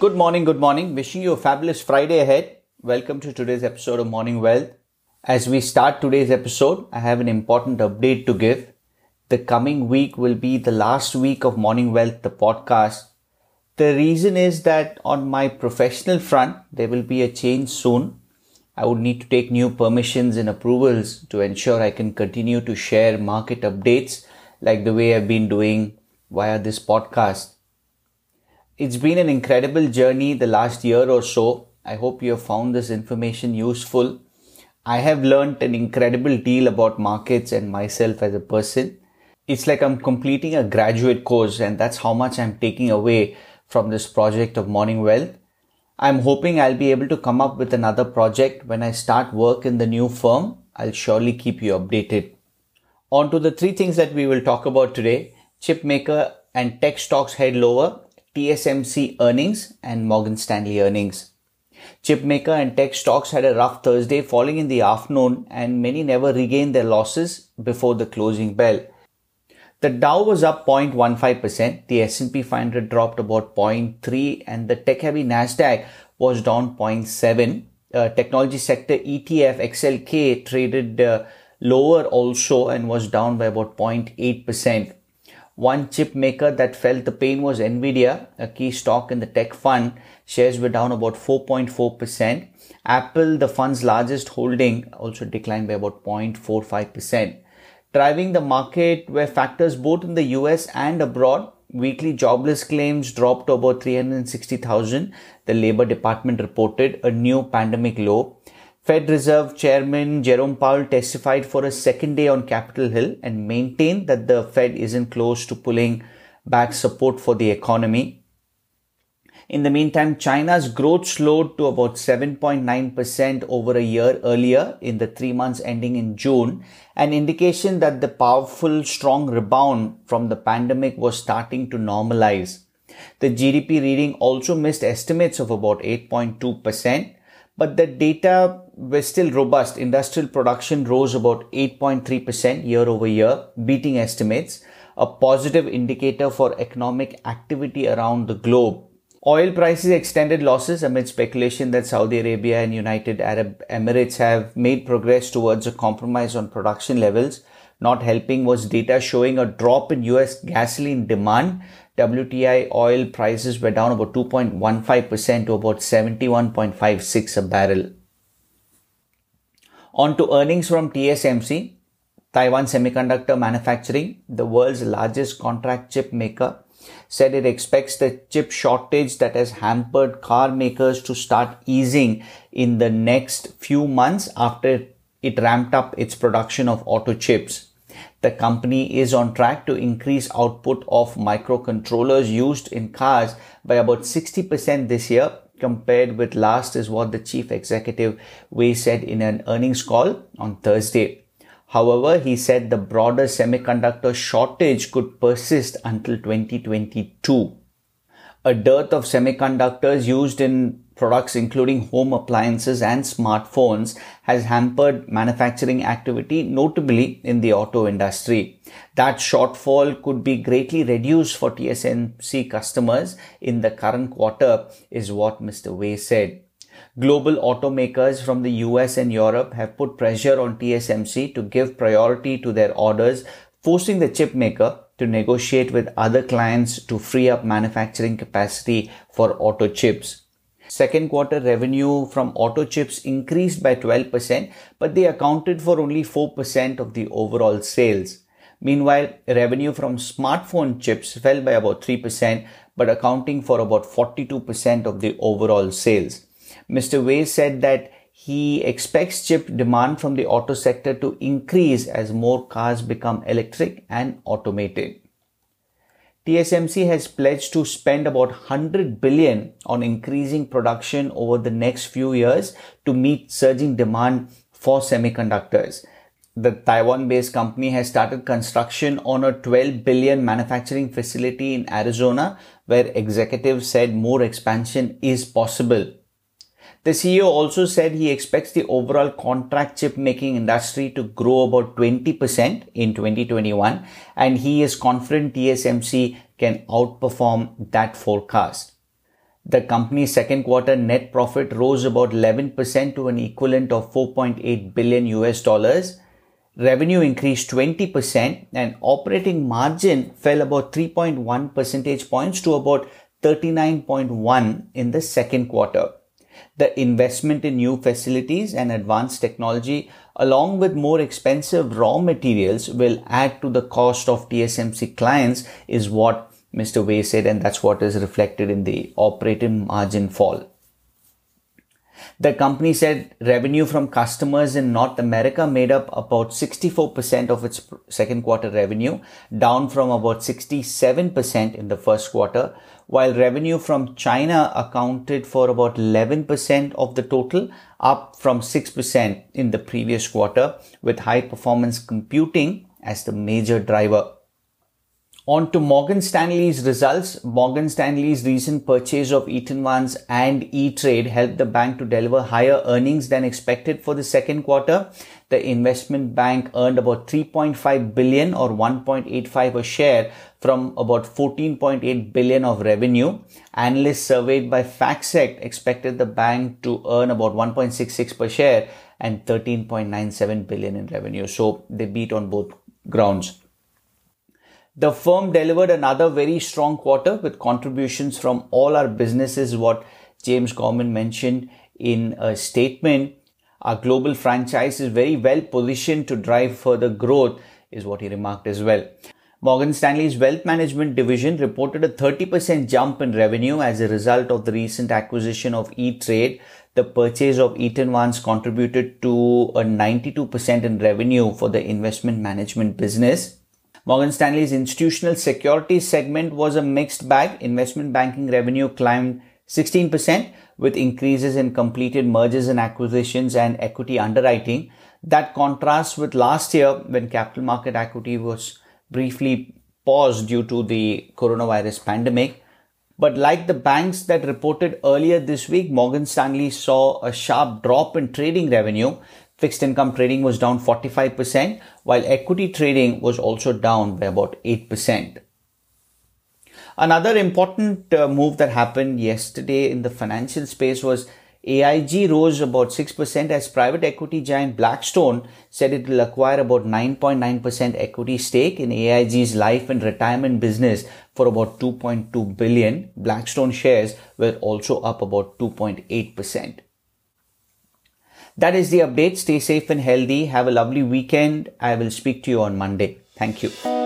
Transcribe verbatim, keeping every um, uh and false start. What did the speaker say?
Good morning, good morning. Wishing you a fabulous Friday ahead. Welcome to today's episode of Morning Wealth. As we start today's episode, I have an important update to give. The coming week will be the last week of Morning Wealth, the podcast. The reason is that on my professional front, there will be a change soon. I would need to take new permissions and approvals to ensure I can continue to share market updates like the way I've been doing via this podcast. It's been an incredible journey the last year or so. I hope you have found this information useful. I have learned an incredible deal about markets and myself as a person. It's like I'm completing a graduate course, and that's how much I'm taking away from this project of Morning Wealth. I'm hoping I'll be able to come up with another project when I start work in the new firm. I'll surely keep you updated. On to the three things that we will talk about today. Chipmaker and tech stocks head lower, T S M C earnings and Morgan Stanley earnings. Chipmaker and tech stocks had a rough Thursday, falling in the afternoon, and many never regained their losses before the closing bell. The Dow was up zero point one five percent, the S and P five hundred dropped about zero point three percent, and the tech-heavy Nasdaq was down zero point seven percent. Uh, technology sector E T F X L K traded uh, lower also and was down by about zero point eight percent. One chip maker that felt the pain was Nvidia, a key stock in the tech fund. Shares were down about four point four percent. Apple, the fund's largest holding, also declined by about zero point four five percent. Driving the market were factors both in the U S and abroad. Weekly jobless claims dropped to about three hundred sixty thousand. The Labor Department reported a new pandemic low. Fed Reserve Chairman Jerome Powell testified for a second day on Capitol Hill and maintained that the Fed isn't close to pulling back support for the economy. In the meantime, China's growth slowed to about seven point nine percent over a year earlier in the three months ending in June, an indication that the powerful, strong rebound from the pandemic was starting to normalize. The G D P reading also missed estimates of about eight point two percent, but the data were still robust. Industrial production rose about eight point three percent year over year, beating estimates, a positive indicator for economic activity around the globe. Oil prices extended losses amid speculation that Saudi Arabia and United Arab Emirates have made progress towards a compromise on production levels. Not helping was data showing a drop in U S gasoline demand. W T I oil prices were down about two point one five percent to about seventy-one point five six a barrel. On to earnings from T S M C, Taiwan Semiconductor Manufacturing, the world's largest contract chip maker, said it expects the chip shortage that has hampered car makers to start easing in the next few months after it ramped up its production of auto chips. The company is on track to increase output of microcontrollers used in cars by about sixty percent this year compared with last, is what the chief executive Wei said in an earnings call on Thursday. However, he said the broader semiconductor shortage could persist until twenty twenty-two. A dearth of semiconductors used in products including home appliances and smartphones has hampered manufacturing activity, notably in the auto industry. That shortfall could be greatly reduced for T S M C customers in the current quarter, is what Mister Wei said. Global automakers from the U S and Europe have put pressure on T S M C to give priority to their orders, forcing the chip maker to negotiate with other clients to free up manufacturing capacity for auto chips. Second quarter revenue from auto chips increased by twelve percent, but they accounted for only four percent of the overall sales. Meanwhile, revenue from smartphone chips fell by about three percent, but accounting for about forty-two percent of the overall sales. Mister Wei said that he expects chip demand from the auto sector to increase as more cars become electric and automated. T S M C has pledged to spend about one hundred billion dollars on increasing production over the next few years to meet surging demand for semiconductors. The Taiwan-based company has started construction on a twelve billion dollars manufacturing facility in Arizona, where executives said more expansion is possible. The C E O also said he expects the overall contract chip making industry to grow about twenty percent in twenty twenty-one, and he is confident T S M C can outperform that forecast. The company's second quarter net profit rose about eleven percent to an equivalent of four point eight billion U S dollars. Revenue increased twenty percent and operating margin fell about three point one percentage points to about thirty-nine point one in the second quarter. The investment in new facilities and advanced technology, along with more expensive raw materials, will add to the cost of T S M C clients, is what Mister Wei said, and that's what is reflected in the operating margin fall. The company said revenue from customers in North America made up about sixty-four percent of its second quarter revenue, down from about sixty-seven percent in the first quarter, while revenue from China accounted for about eleven percent of the total, up from six percent in the previous quarter, with high-performance computing as the major driver. On to Morgan Stanley's results. Morgan Stanley's recent purchase of Eaton Vance and E-Trade helped the bank to deliver higher earnings than expected for the second quarter. The investment bank earned about three point five billion or one point eight five a share from about fourteen point eight billion of revenue. Analysts surveyed by FactSet expected the bank to earn about one point six six per share and thirteen point nine seven billion in revenue. So they beat on both grounds. The firm delivered another very strong quarter with contributions from all our businesses, what James Gorman mentioned in a statement. Our global franchise is very well positioned to drive further growth, is what he remarked as well. Morgan Stanley's Wealth Management division reported a thirty percent jump in revenue as a result of the recent acquisition of E-Trade. The purchase of Eaton Vance contributed to a ninety-two percent in revenue for the investment management business. Morgan Stanley's institutional securities segment was a mixed bag. Investment banking revenue climbed sixteen percent with increases in completed mergers and acquisitions and equity underwriting. That contrasts with last year when capital market equity was briefly paused due to the coronavirus pandemic. But like the banks that reported earlier this week, Morgan Stanley saw a sharp drop in trading revenue. Fixed income trading was down forty-five percent, while equity trading was also down by about eight percent. Another important uh, move that happened yesterday in the financial space was A I G rose about six percent as private equity giant Blackstone said it will acquire about nine point nine percent equity stake in A I G's life and retirement business for about two point two billion. Blackstone shares were also up about two point eight percent. That is the update. Stay safe and healthy. Have a lovely weekend. I will speak to you on Monday. Thank you.